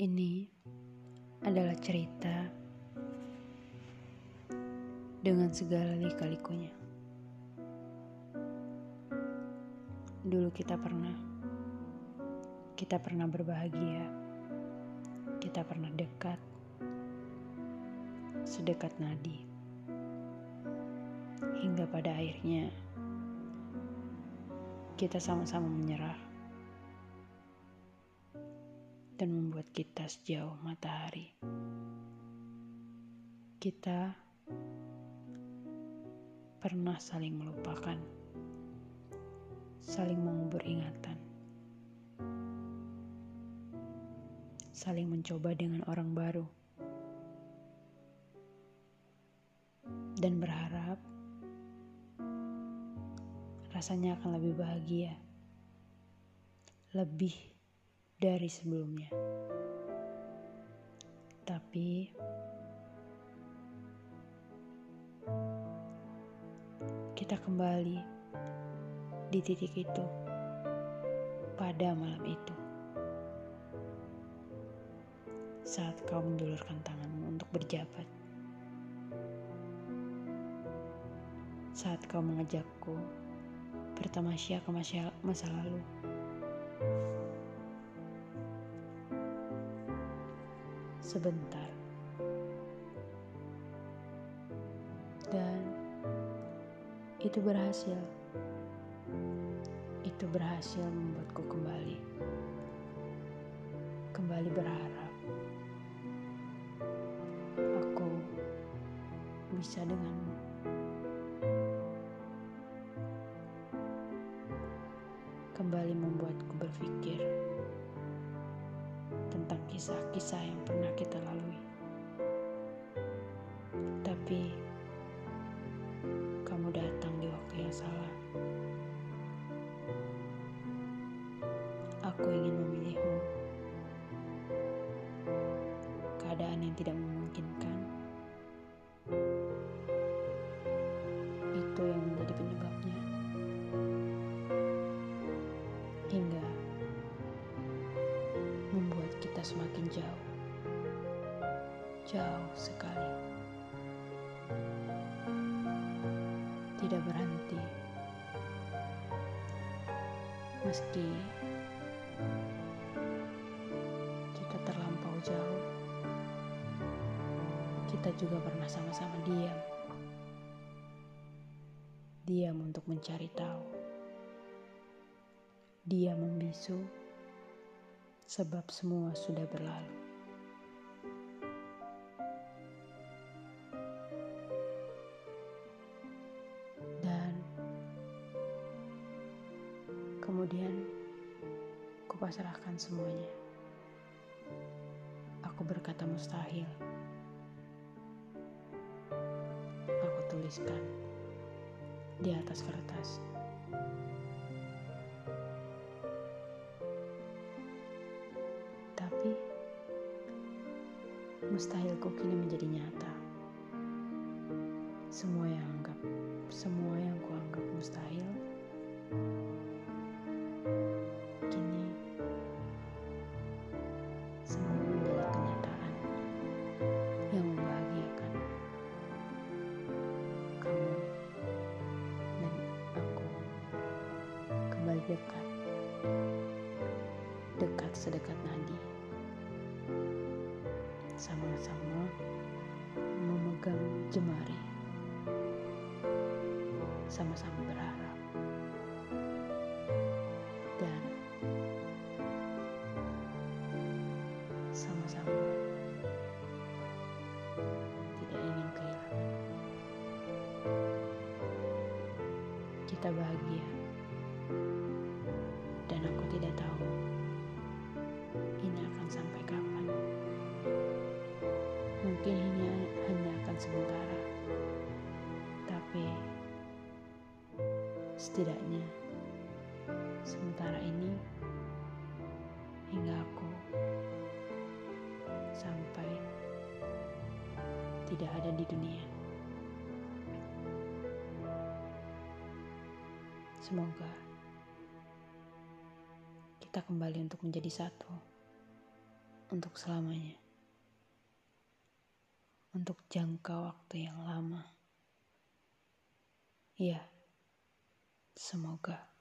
Ini adalah cerita dengan segala lika-likunya. Dulu kita pernah berbahagia, kita pernah dekat, sedekat nadi, hingga pada akhirnya kita sama-sama menyerah dan membuat kita sejauh matahari. Kita pernah saling melupakan, saling mengubur ingatan, saling mencoba dengan orang baru, dan berharap rasanya akan lebih bahagia, lebih dari sebelumnya. Tapi kita kembali di titik itu pada malam itu, saat kau mendulurkan tanganmu untuk berjabat, saat kau mengajakku bertamasya ke masa lalu. Sebentar, dan itu berhasil membuatku kembali berharap aku bisa denganmu. Kembali membuatku berpikir tentang kisah-kisah yang pernah kita lalui. Tapi kamu datang di waktu yang salah. Aku ingin memilihmu. Keadaan yang tidak memungkinkan itu yang menjadi penyebabnya. Hingga kita semakin jauh sekali, tidak berhenti, meski kita terlampau jauh. Kita juga pernah sama-sama diam untuk mencari tahu, diam membisu, sebab semua sudah berlalu. Dan kemudian kupasrahkan semuanya. Aku berkata mustahil. Aku tuliskan di atas kertas. Tapi mustahilku kini menjadi nyata. Semua yang kuanggap mustahil kini semua menjadi kenyataan yang membahagiakan. Kamu dan aku kembali dekat sedekat nadi. Sama-sama memegang jemari, sama-sama berharap, dan sama-sama tidak ingin kehilangan. Kita bahagia, dan aku tidak tahu ini akan sampai kapan. Mungkin hanya akan sementara, tapi setidaknya sementara ini hingga aku sampai tidak ada di dunia. Semoga kita kembali untuk menjadi satu. untuk selamanya, untuk jangka waktu yang lama. Ya, semoga.